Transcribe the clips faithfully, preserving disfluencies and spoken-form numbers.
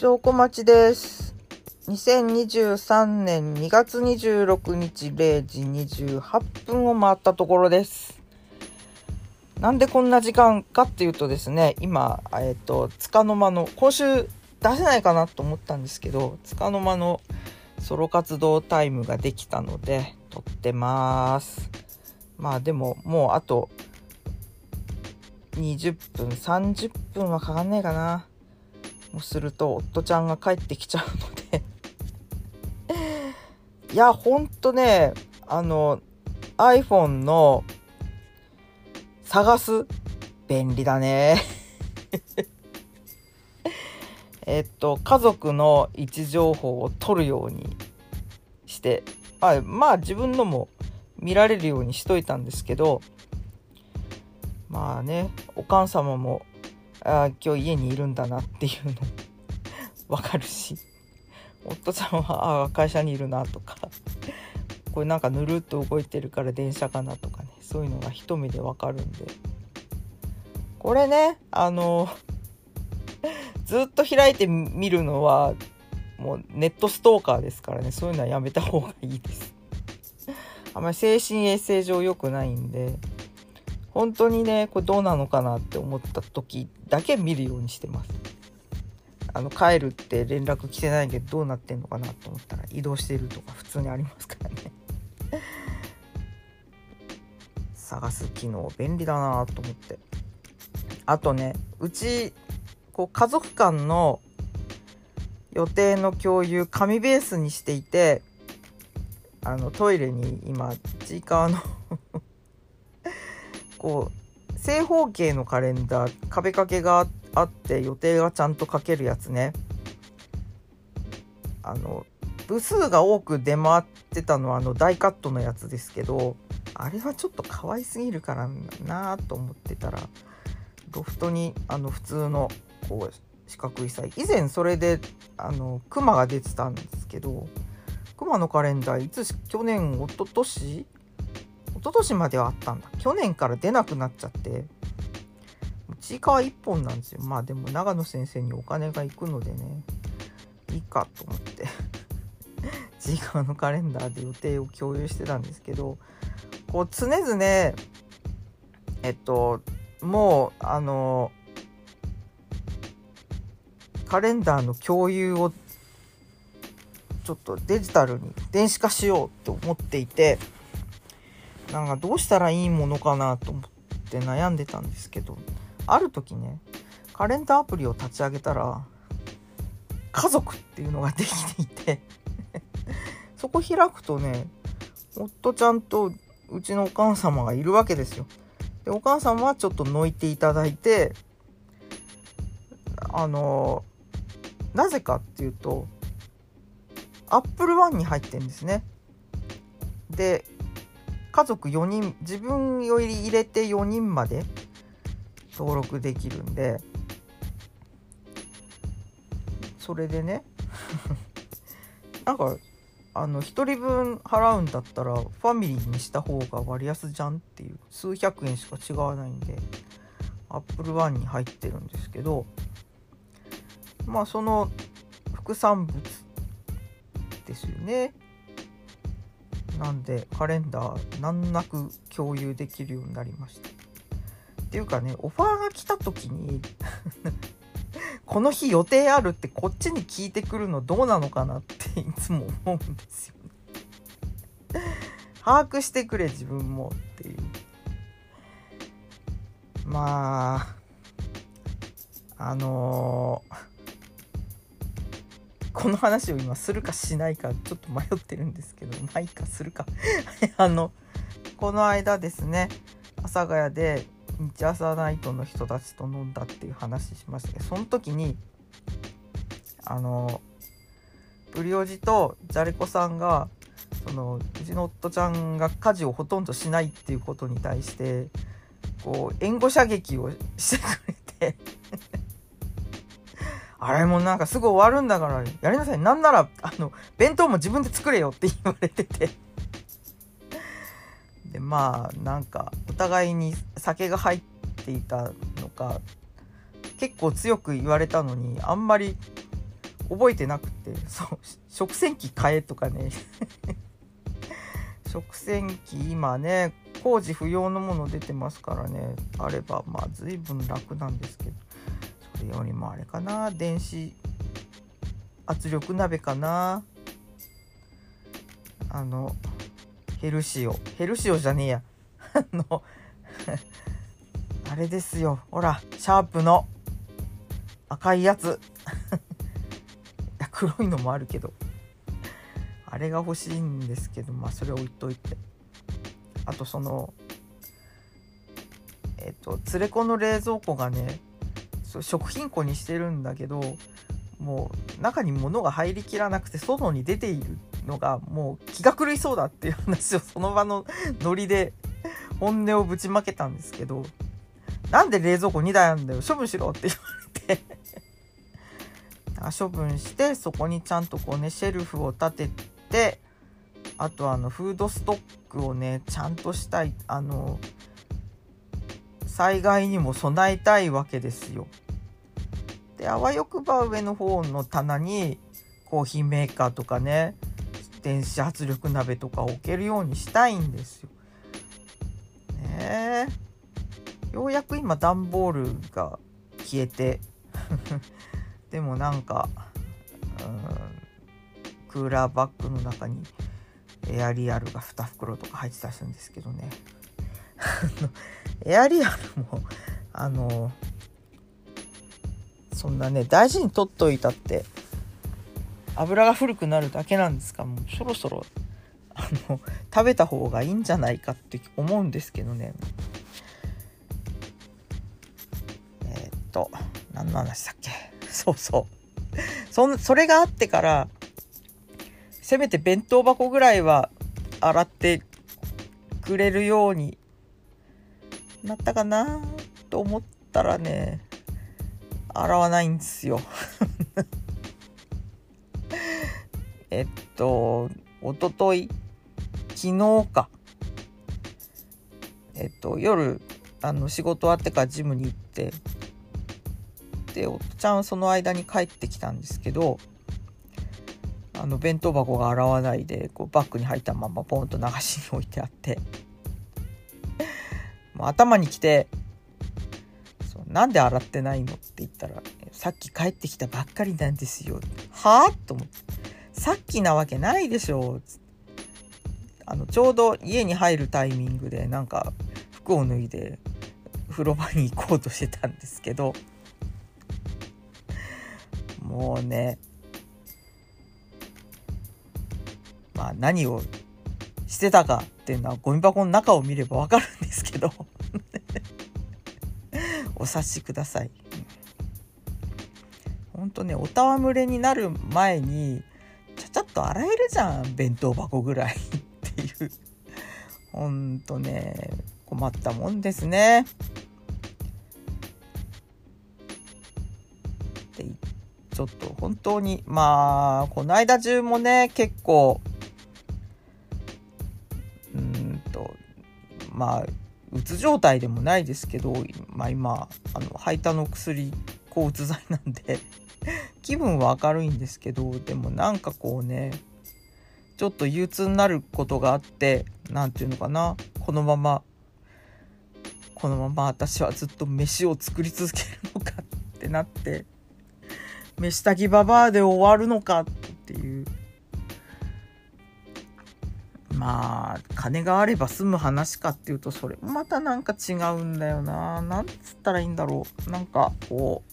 証拠待ちです。にせんにじゅうさんねんにがつにじゅうろくにちれいじにじゅうはっぷんを回ったところです。なんでこんな時間かっていうとですね、今、えっと、つかの間の、今週出せないかなと思ったんですけど、つかの間のソロ活動タイムができたので撮ってます。まあでももうあとにじゅっぷんさんじゅっぷんはかかんないかな。もうすると夫ちゃんが帰ってきちゃうのでいやほんとね、あの iPhone の探す便利だねえっと家族の位置情報を取るようにして、あ、まあ自分のも見られるようにしといたんですけど、まあね、お母様もあ今日家にいるんだなっていうのわかるし、夫さんはあ会社にいるなとか、これなんかぬるっと動いてるから電車かなとかね、そういうのが一目でわかるんで、これね、あのずっと開いてみるのはもうネットストーカーですからね、そういうのはやめた方がいいです。あんまり精神衛生上良くないんで、本当にね、これどうなのかなって思った時だけ見るようにしてます。あの帰るって連絡来てないけどどうなってんのかなと思ったら、移動してるとか普通にありますからね探す機能便利だなと思って。あとね、うちこう家族間の予定の共有紙ベースにしていて、あのトイレに今ちいかわのこう正方形のカレンダー、壁掛けがあって予定がちゃんと書けるやつね、あの部数が多く出回ってたのはあの大カットのやつですけど、あれはちょっと可愛すぎるからなと思ってたら、ロフトにあの普通のこう四角いサイズ、以前それであのクマが出てたんですけど、クマのカレンダーいつ去年一昨年一昨年まではあったんだ。去年から出なくなっちゃって、ちいかわいっぽんなんですよ。まあでも長野先生にお金が行くのでね、いいかと思ってちいかわのカレンダーで予定を共有してたんですけど、こう常々えっともうあのカレンダーの共有をちょっとデジタルに電子化しようと思っていて、なんかどうしたらいいものかなと思って悩んでたんですけど、ある時ね、カレンダーアプリを立ち上げたら家族っていうのができていてそこ開くとね、夫ちゃんとうちのお母様がいるわけですよ。でお母様はちょっとのいていただいて、あのなぜかっていうとアップルワンに入ってるんですね。で家族よにん、自分より入れてよにんまで登録できるんで、それでねなんかあのひとりぶん払うんだったらファミリーにした方が割安じゃんっていう、数百円しか違わないんでアップルワンに入ってるんですけど、まあその副産物ですよね。なんでカレンダー難なく共有できるようになりました。っていうかね、オファーが来た時にこの日予定あるってこっちに聞いてくるのどうなのかなっていつも思うんですよね把握してくれ自分もっていう。まああのー、この話を今するかしないかちょっと迷ってるんですけど、まあいいか、するかあのこの間ですね、阿佐ヶ谷で日朝ナイトの人たちと飲んだっていう話しましたけど、その時にあのブリオジとジャレコさんがそのうちの夫ちゃんが家事をほとんどしないっていうことに対してこう援護射撃をしてくれてあれもなんかすぐ終わるんだからやりなさい、なんならあの弁当も自分で作れよって言われててでまあなんかお互いに酒が入っていたのか結構強く言われたのに、あんまり覚えてなくて、そう食洗機買えとかね食洗機今ね工事不要のもの出てますからね、あればまあ随分楽なんですけど、それよりもあれかな、電子圧力鍋かな、あのヘルシオヘルシオじゃねえやあのあれですよ、ほらシャープの赤いやつ黒いのもあるけどあれが欲しいんですけど、まあそれ置いといて、あとそのえっと連れ子の冷蔵庫がね、そう食品庫にしてるんだけど、もう中に物が入りきらなくて外に出ているのがもう気が狂いそうだっていう話をその場のノリで本音をぶちまけたんですけど、なんで冷蔵庫にだいあるんだよ、処分しろって言われて処分して、そこにちゃんとこうねシェルフを立てて、あとあのフードストックをねちゃんとしたい、あの災害にも備えたいわけですよ。であわよくば上の方の棚にコーヒーメーカーとかね電子圧力鍋とか置けるようにしたいんですよ。ねえ、ようやく今段ボールが消えてでもなんか、うん、クーラーバッグの中にエアリアルがに袋とか入ってたりするんですけどねエアリアルもあのそんなね大事に取っといたって油が古くなるだけなんですから、もうそろそろあの食べた方がいいんじゃないかって思うんですけどね。えー、っと何の話だっけ、そうそう そ, それがあってからせめて弁当箱ぐらいは洗ってくれるようになったかなと思ったらね、洗わないんですよえっとおととい昨日かえっと夜あの仕事終わってからジムに行って、でおっちゃんはその間に帰ってきたんですけど、あの弁当箱が洗わないでこうバッグに入ったままポンと流しに置いてあってもう頭にきて、そうなんで洗ってないのって言ったら、さっき帰ってきたばっかりなんですよ。はぁと思って、さっきなわけないでしょ、あのちょうど家に入るタイミングでなんか服を脱いで風呂場に行こうとしてたんですけど、もうね、まあ何をしてたかっていうのはゴミ箱の中を見ればわかるんですけどお察しください。ほんとね、お戯れになる前にちゃちゃっと洗えるじゃん弁当箱ぐらいっていう、ほんとね困ったもんですね。ちょっと本当にまあこの間中もね結構うーんとまあうつ状態でもないですけど、まあ、今あの排他の薬抗うつ剤なんで気分は明るいんですけど、でもなんかこうねちょっと憂鬱になることがあって、なんていうのかな、このままこのまま私はずっと飯を作り続けるのかってなって、飯炊きババアで終わるのかっていう、まあ金があれば済む話かっていうとそれまたなんか違うんだよな、なんつったらいいんだろう、なんかこう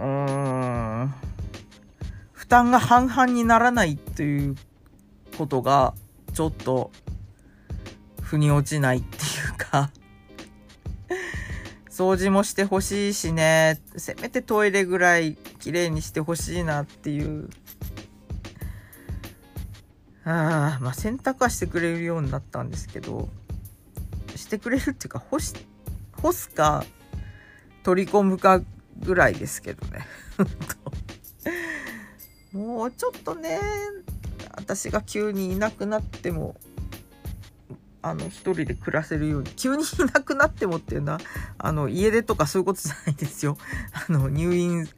うーん負担が半々にならないっていうことがちょっと腑に落ちないっていうか掃除もしてほしいしね、せめてトイレぐらいきれいにしてほしいなっていう。ああ、まあ洗濯はしてくれるようになったんですけど、してくれるっていうか干し、干すか取り込むかぐらいですけどね。もうちょっとね、私が急にいなくなっても。あの一人で暮らせるように、急にいなくなってもっていうのはあの家出とかそういうことじゃないですよ、あの入院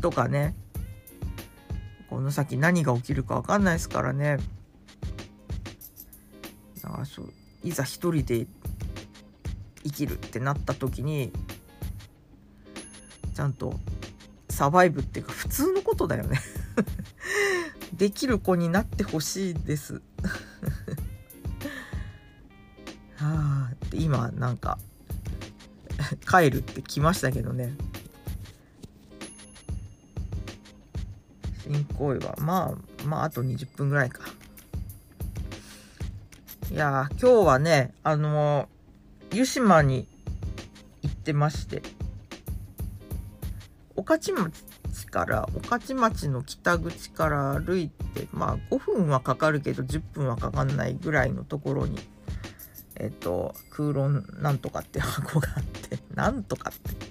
とかねこの先何が起きるか分かんないですからね。だからそう、いざ一人で生きるってなった時にちゃんとサバイブっていうか普通のことだよねできる子になってほしいですはあ、今なんか帰るって来ましたけどね。新行為はまあまああとにじゅっぷんぐらいか。いやー、今日はね、あのー、湯島に行ってまして、御徒町から御徒町の北口から歩いてまあごふんはかかるけどじゅっぷんはかかんないぐらいのところにえっと空論なんとかって箱があってなんとかって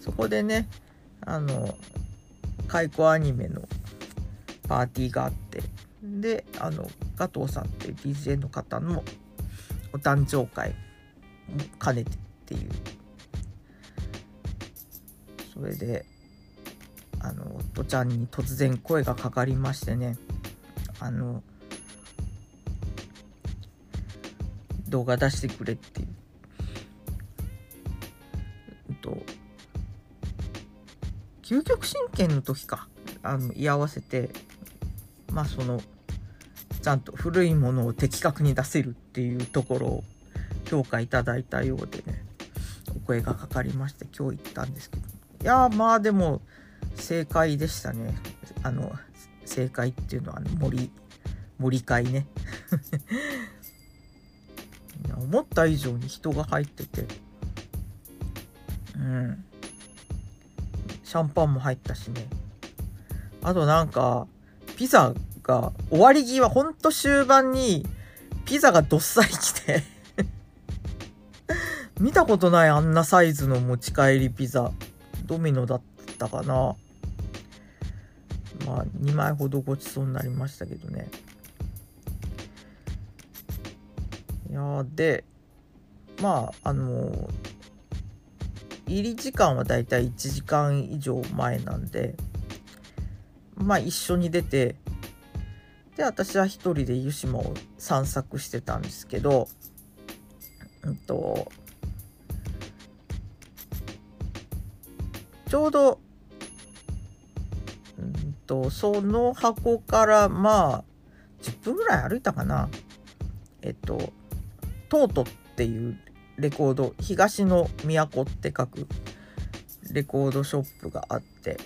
そこでね、あの開口アニメのパーティーがあって、であのガトーさんっていう ディージェー の方のお誕生会を兼ねてっていう、それであの夫ちゃんに突然声がかかりましてね、あの動画出してくれっていう、えっと、究極神拳の時か、あの居合わせて、まあそのちゃんと古いものを的確に出せるっていうところを評価いただいたようでね、お声がかかりまして今日行ったんですけど、いやーまあでも正解でしたね。あの正解っていうのはあの森森会ね思った以上に人が入ってて、うん、シャンパンも入ったしね。あとなんかピザが終わり際、ほんと終盤にピザがどっさり来て見たことないあんなサイズの持ち帰りピザ、ドミノだったかな。まあにまいほどごちそうになりましたけどね。いやでまああのー、入り時間はだいたいいちじかん以上前なんで、まあ一緒に出て、で私は一人で湯島を散策してたんですけど、うんとちょうどうんとその箱からまあじゅっぷんぐらい歩いたかな、えっとトートっていうレコード、東の都って書くレコードショップがあって、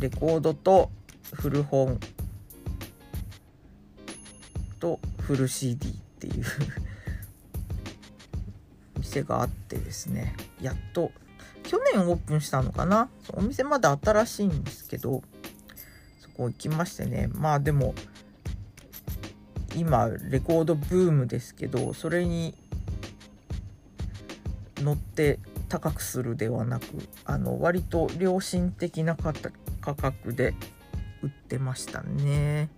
レコードと古本と古 シーディー っていう店があってですね、やっと去年オープンしたのかな。お店まだ新しいんですけど、そこ行きましてね。まあでも今レコードブームですけど、それに乗って高くするではなく、あの割と良心的な価格で売ってましたね。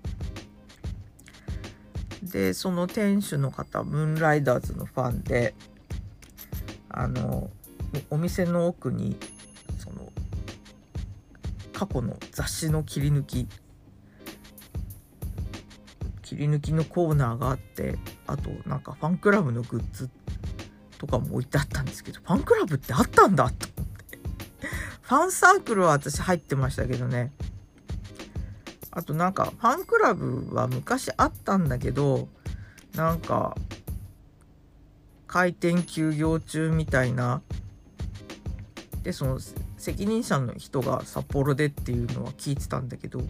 でその店主の方、ムーンライダーズのファンで、あのお店の奥にその過去の雑誌の切り抜き切り抜きのコーナーがあって、あとなんかファンクラブのグッズとかも置いてあったんですけど、ファンクラブってあったんだと思ってファンサークルは私入ってましたけどね。あとなんかファンクラブは昔あったんだけど、なんか開店休業中みたいなで、その責任者の人が札幌でっていうのは聞いてたんだけど、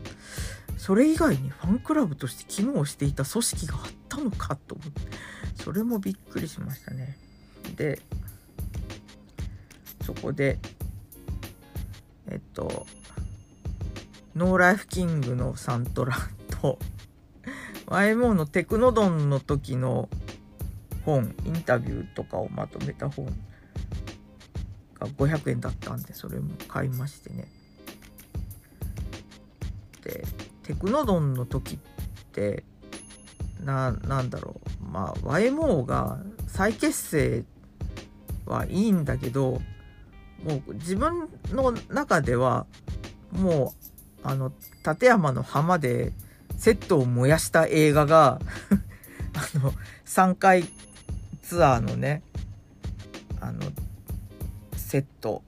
それ以外にファンクラブとして機能していた組織があったのかと思って、それもびっくりしましたね。でそこでえっとノーライフキングのサントラと ワイエムオー のテクノドンの時の本、インタビューとかをまとめた本がごひゃくえんだったんで、それも買いましてね。でテクノドンの時ってな、なんだろう、まあ ワイエムオー が再結成はいいんだけど、もう自分の中ではもうあの立山の浜でセットを燃やした映画があのさんかいツアーのねあのセット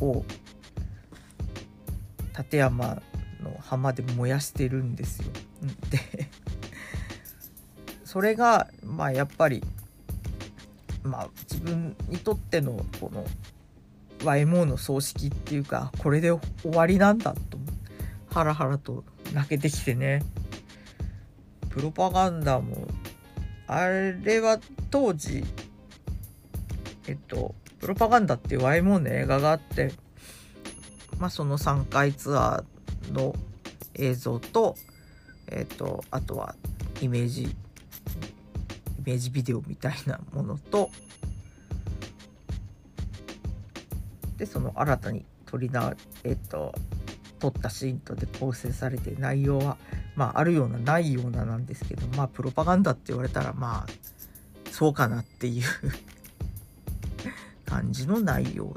を立山の浜で燃やしてるんですよ。でそれがまあやっぱりまあ自分にとってのこの ワイエムオー の葬式っていうかこれで終わりなんだとハラハラと泣けてきてね。プロパガンダもあれは当時えっとプロパガンダっていう ワイエムオー の映画があって、まあ、そのさんかいツアーの映像と、えっと、あとはイメージイメージビデオみたいなものとでその新たに撮りな、えっと、撮ったシーンとで構成されて内容は、まあ、あるようなないようななんですけど、まあ、プロパガンダって言われたらまあそうかなっていう感じの内容。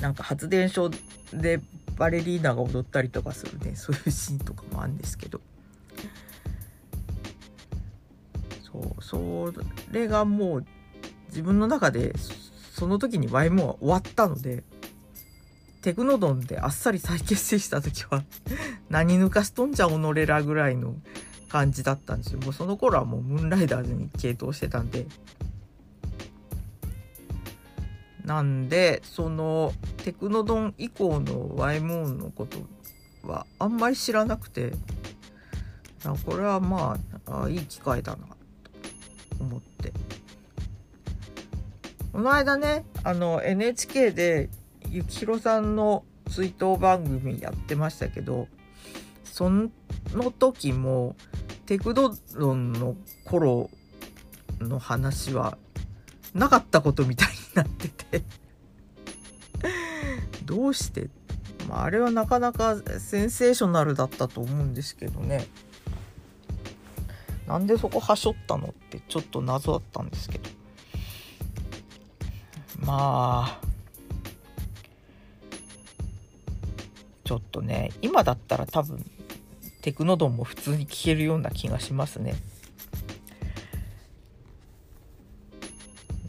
なんか発電所でバレリーナが踊ったりとかするねそういうシーンとかもあるんですけど、そうそれがもう自分の中でその時に ワイエムオー は終わったのでテクノドンであっさり再結成した時は何抜かしとんじゃおのれらぐらいの感じだったんですよ。もうその頃はもうムーンライダーズに傾倒してたんで。なんでそのテクノドン以降の ワイエムオー のことはあんまり知らなくて、これはまあいい機会だなと思って、この間ねあの エヌエイチケー でゆきひろさんの追悼番組やってましたけど、その時もテクノドンの頃の話はなかったことみたいになっててどうして、まあ、あれはなかなかセンセーショナルだったと思うんですけどね、なんでそこはしょったのってちょっと謎だったんですけど、まあちょっとね今だったら多分テクノドンも普通に聞けるような気がしますね。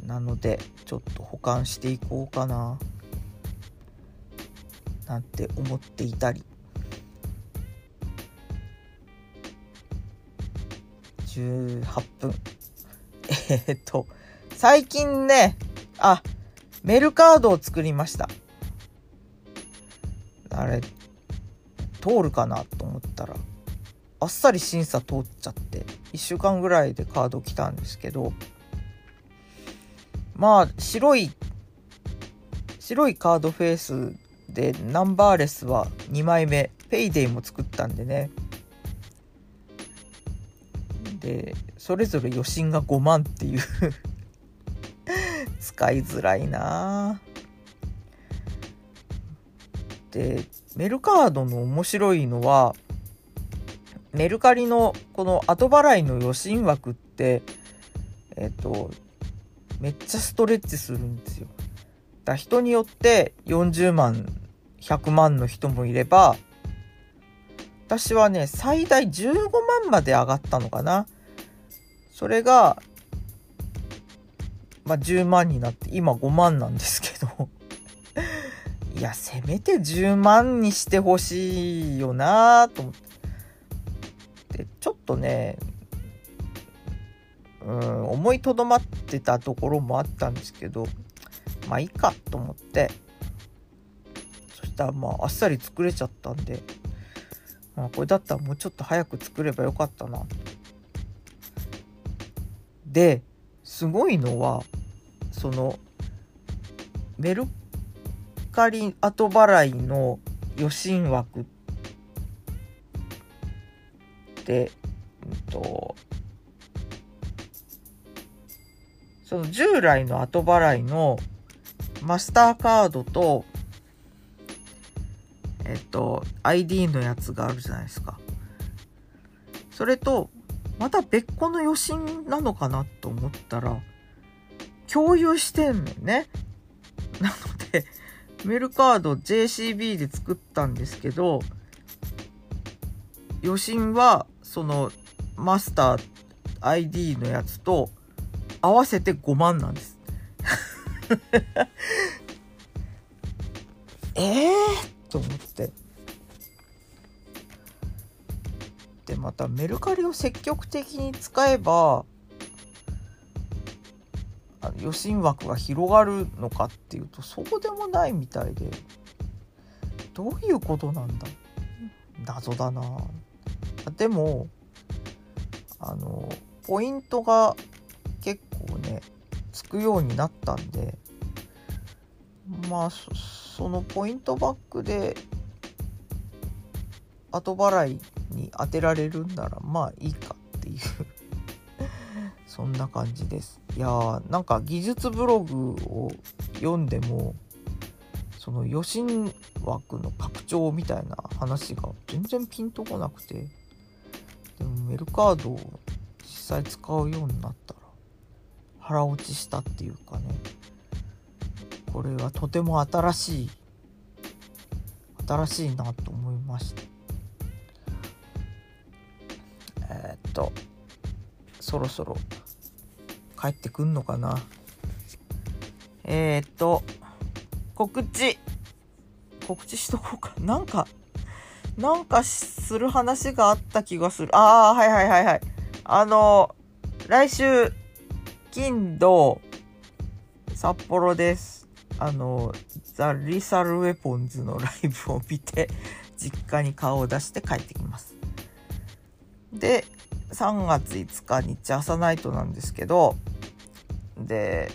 なのでちょっと保管していこうかななんて思っていたり、じゅうはっぷんえっと最近ねあメルカードを作りました。あれ通るかなと思ったらあっさり審査通っちゃっていっしゅうかんぐらいでカード来たんですけど、まあ白い白いカードフェースでナンバーレスはにまいめペイデイも作ったんでね、でそれぞれ余震がごまんっていう使いづらいな。でメルカードの面白いのはメルカリのこの後払いの余震枠ってえっとめっちゃストレッチするんですよ。だ人によってよんじゅうまんひゃくまんの人もいれば、私はね最大じゅうごまんまで上がったのかな。それが、まあ、じゅうまんになって今ごまんなんですけどいやせめてじゅうまんにしてほしいよなと思ってでちょっとねうん思いとどまってたところもあったんですけど、まあいいかと思ってそしたらまああっさり作れちゃったんで、まあ、これだったらもうちょっと早く作ればよかったな。ですごいのはそのメルカリ後払いの余震枠でうんとその従来の後払いのマスターカードとえっと アイディー のやつがあるじゃないですか。それとまた別個の余震なのかなと思ったら共有してんのね。なのでメルカード ジェーシービー で作ったんですけど、予診はそのマスター アイディー のやつと合わせてごまんなんです。ええー、と思って。で、またメルカリを積極的に使えば、あの予診枠が広がるのかっていうと、そうでもないみたいで、どういうことなんだ。謎だな。でも、あの、ポイントが結構ね、つくようになったんで、まあ、そのポイントバックで後払いに当てられるんならまあいいかっていうそんな感じです。いやー、なんか技術ブログを読んでもその予診枠の拡張みたいな話が全然ピンとこなくて、でもメルカードを実際使うようになったら腹落ちしたっていうかね、これはとても新しい新しいなと思いました。えー、っとそろそろ帰ってくんのかな。えー、っと告知告知しとこうか。なんかなんかする話があった気がする。ああ、はいはいはいはい。あの来週金土札幌です。あのザ・リサル・ウェポンズのライブを見て実家に顔を出して帰ってきます。でさんがついつか日朝ナイトなんですけど、で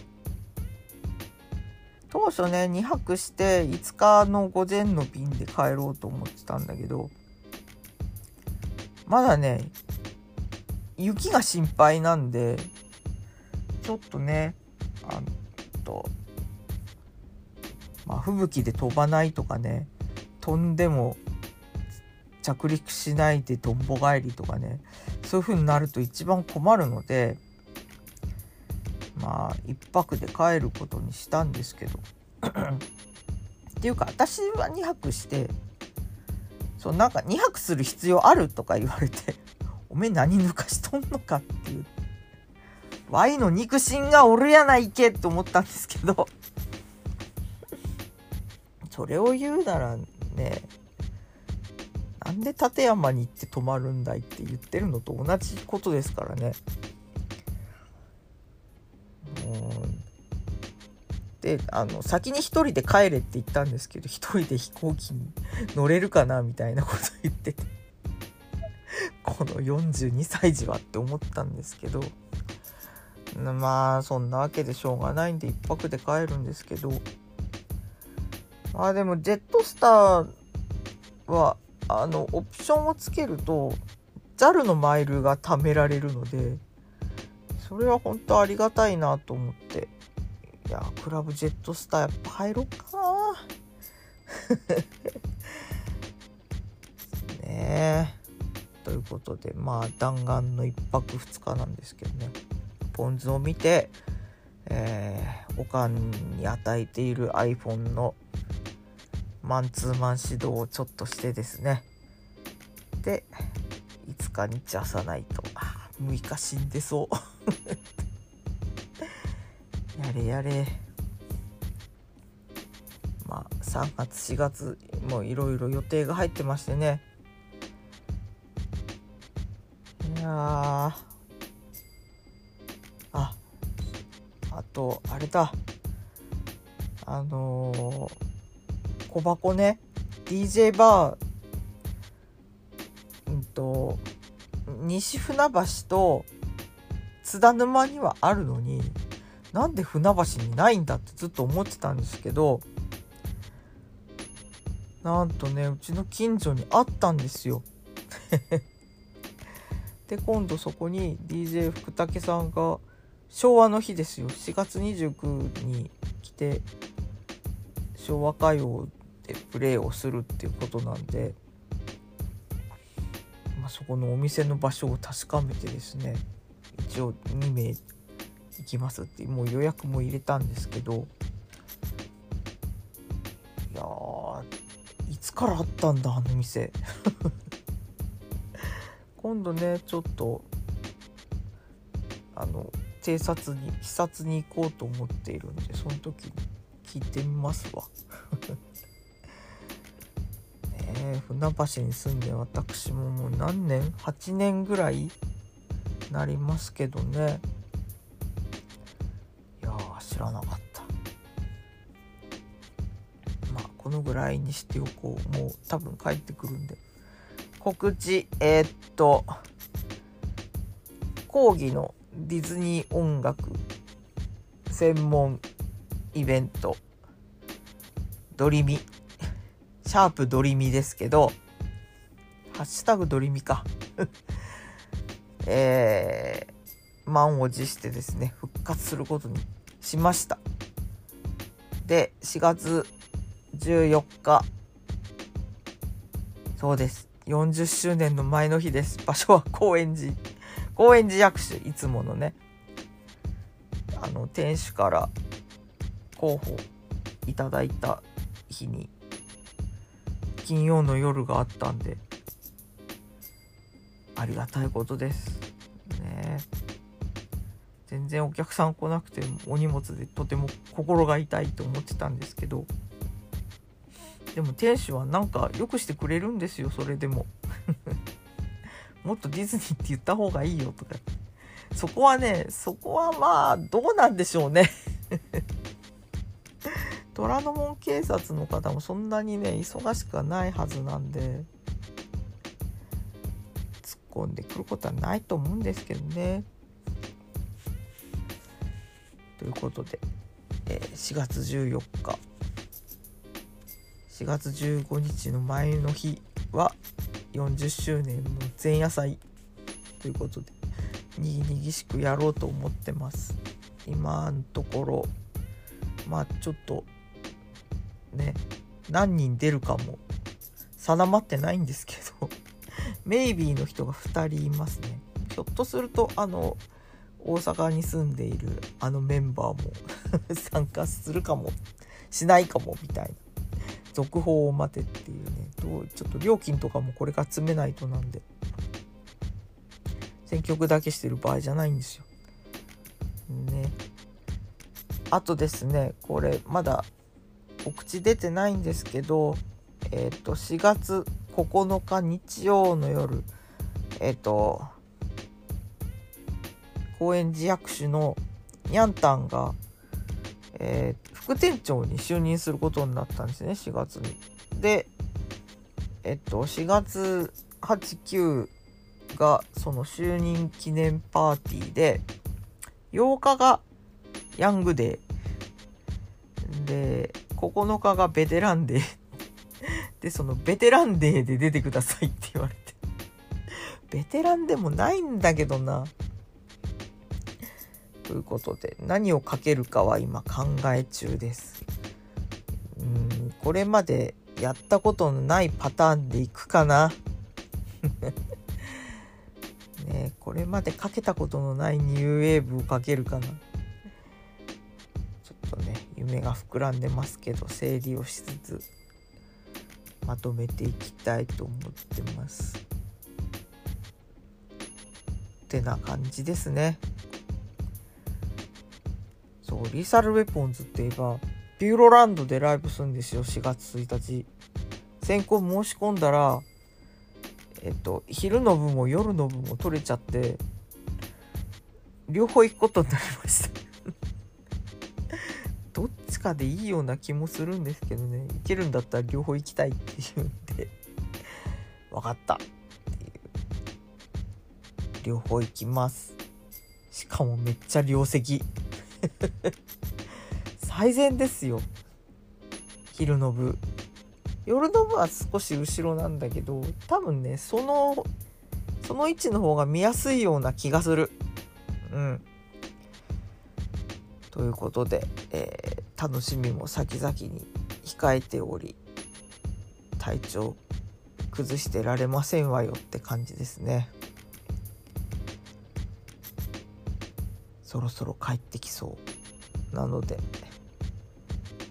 当初ねにはくしていつかの午前の便で帰ろうと思ってたんだけど、まだね雪が心配なんでちょっとねあのとまあ、吹雪で飛ばないとかね、飛んでも着陸しないでとんぼ返りとかね、そういう風になると一番困るので、まあ一泊で帰ることにしたんですけどっていうか私はにはくして、そうなんかにはくする必要あるとか言われておめえ何抜かしとんのかっていう Y の肉親がおるやないけと思ったんですけど、それを言うならね、なんで立山に行って泊まるんだいって言ってるのと同じことですからね。で、あの先に一人で帰れって言ったんですけど、一人で飛行機に乗れるかなみたいなこと言っててこのよんじゅうにさい児はって思ったんですけど、まあそんなわけでしょうがないんで一泊で帰るんですけど、まあでもジェットスターはあのオプションをつけると ジャル のマイルが貯められるので、それは本当ありがたいなと思って、いやクラブジェットスターやっぱ入ろっかなねえ、ということでまあ弾丸のいっぱくふつかなんですけどね、ポン酢を見て、えー、おかんに与えている アイフォン のマンツーマン指導をちょっとしてですね、でいつか日朝ないとむいか死んでそうやれやれ、まあさんがつしがつもいろいろ予定が入ってましてね、いやあ、あとあれだ、あのー小箱ね、 ディージェー バー、うんと西船橋と津田沼にはあるのになんで船橋にないんだってずっと思ってたんですけど、なんとねうちの近所にあったんですよで今度そこに ディージェー 福武さんが昭和の日ですよ、しがつにじゅうくにちに来て昭和歌謡でプレーをするっていうことなんで、まあ、そこのお店の場所を確かめてですね、一応にめい行きますってもう予約も入れたんですけど、からあったんだあの店今度ねちょっとあの偵察に視察に行こうと思っているんで、その時に聞いてみますわねえ、船橋に住んで私ももう何年はちねんぐらいなりますけどね、いや知らなかった。まあこのぐらいにしておこう、もう多分帰ってくるんで。告知、えー、っと講義のディズニー音楽専門イベントドリミシャープドリミですけど、ハッシュタグドリミかえー、満を持してですね復活することにしました。でしがつじゅうよっか、そうです、よんじゅっしゅうねんの前の日です。場所は高円寺高円寺役所、いつものねあの店主から候補いただいた日に金曜の夜があったんで、ありがたいことですね。全然お客さん来なくてお荷物でとても心が痛いと思ってたんですけど、でも店主はなんかよくしてくれるんですよ。それでももっとディズニーって言った方がいいよとか、そこはねそこはまあどうなんでしょうね虎ノ門警察の方もそんなにね忙しくはないはずなんで、突っ込んでくることはないと思うんですけどね。ということで、えー、しがつじゅうよっかしがつじゅうごにちの前の日はよんじゅっしゅうねんの前夜祭ということで、にぎにぎしくやろうと思ってます。今のところまあちょっとね何人出るかも定まってないんですけどメイビーの人がふたりいますね。ひょっとするとあの大阪に住んでいるあのメンバーも参加するかもしないかもみたいな、続報を待てっていうね。どうちょっと料金とかもこれから詰めないと、なんで選曲だけしてる場合じゃないんですよね。あとですねこれまだお口出てないんですけど、えー、としがつここのか日曜の夜、えー、と高円寺役所のにゃんたんが、えー、副店長に就任することになったんですね、しがつに。で、えっと、しがつはち、くがその就任記念パーティーで、ようかがヤングデーで、ここのかがベテランデーで、そのベテランデーで出てくださいって言われてベテランでもないんだけどなということで、何をかけるかは今考え中です。うーん、これまでやったことのないパターンでいくかなね、これまでかけたことのないニューウェーブをかけるかな。ちょっとね夢が膨らんでますけど、整理をしつつまとめていきたいと思ってますってな感じですね。リーサルウェポンズって言えばピューロランドでライブするんですよ、しがつついたち。先行申し込んだら、えっと、昼の部も夜の部も取れちゃって両方行くことになりましたどっちかでいいような気もするんですけどね、行けるんだったら両方行きたいって言うんで分かったっていう両方行きます。しかもめっちゃ両席最善ですよ。昼の部夜の部は少し後ろなんだけど、多分ねそのその位置の方が見やすいような気がする。うんということで、えー、楽しみも先々に控えており、体調崩してられませんわよって感じですね。そろそろ帰ってきそうなので、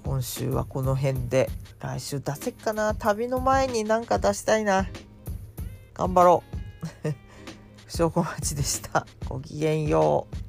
今週はこの辺で、来週出せっかな、旅の前になんか出したいな、頑張ろう。不祥小町でした。ごきげんよう。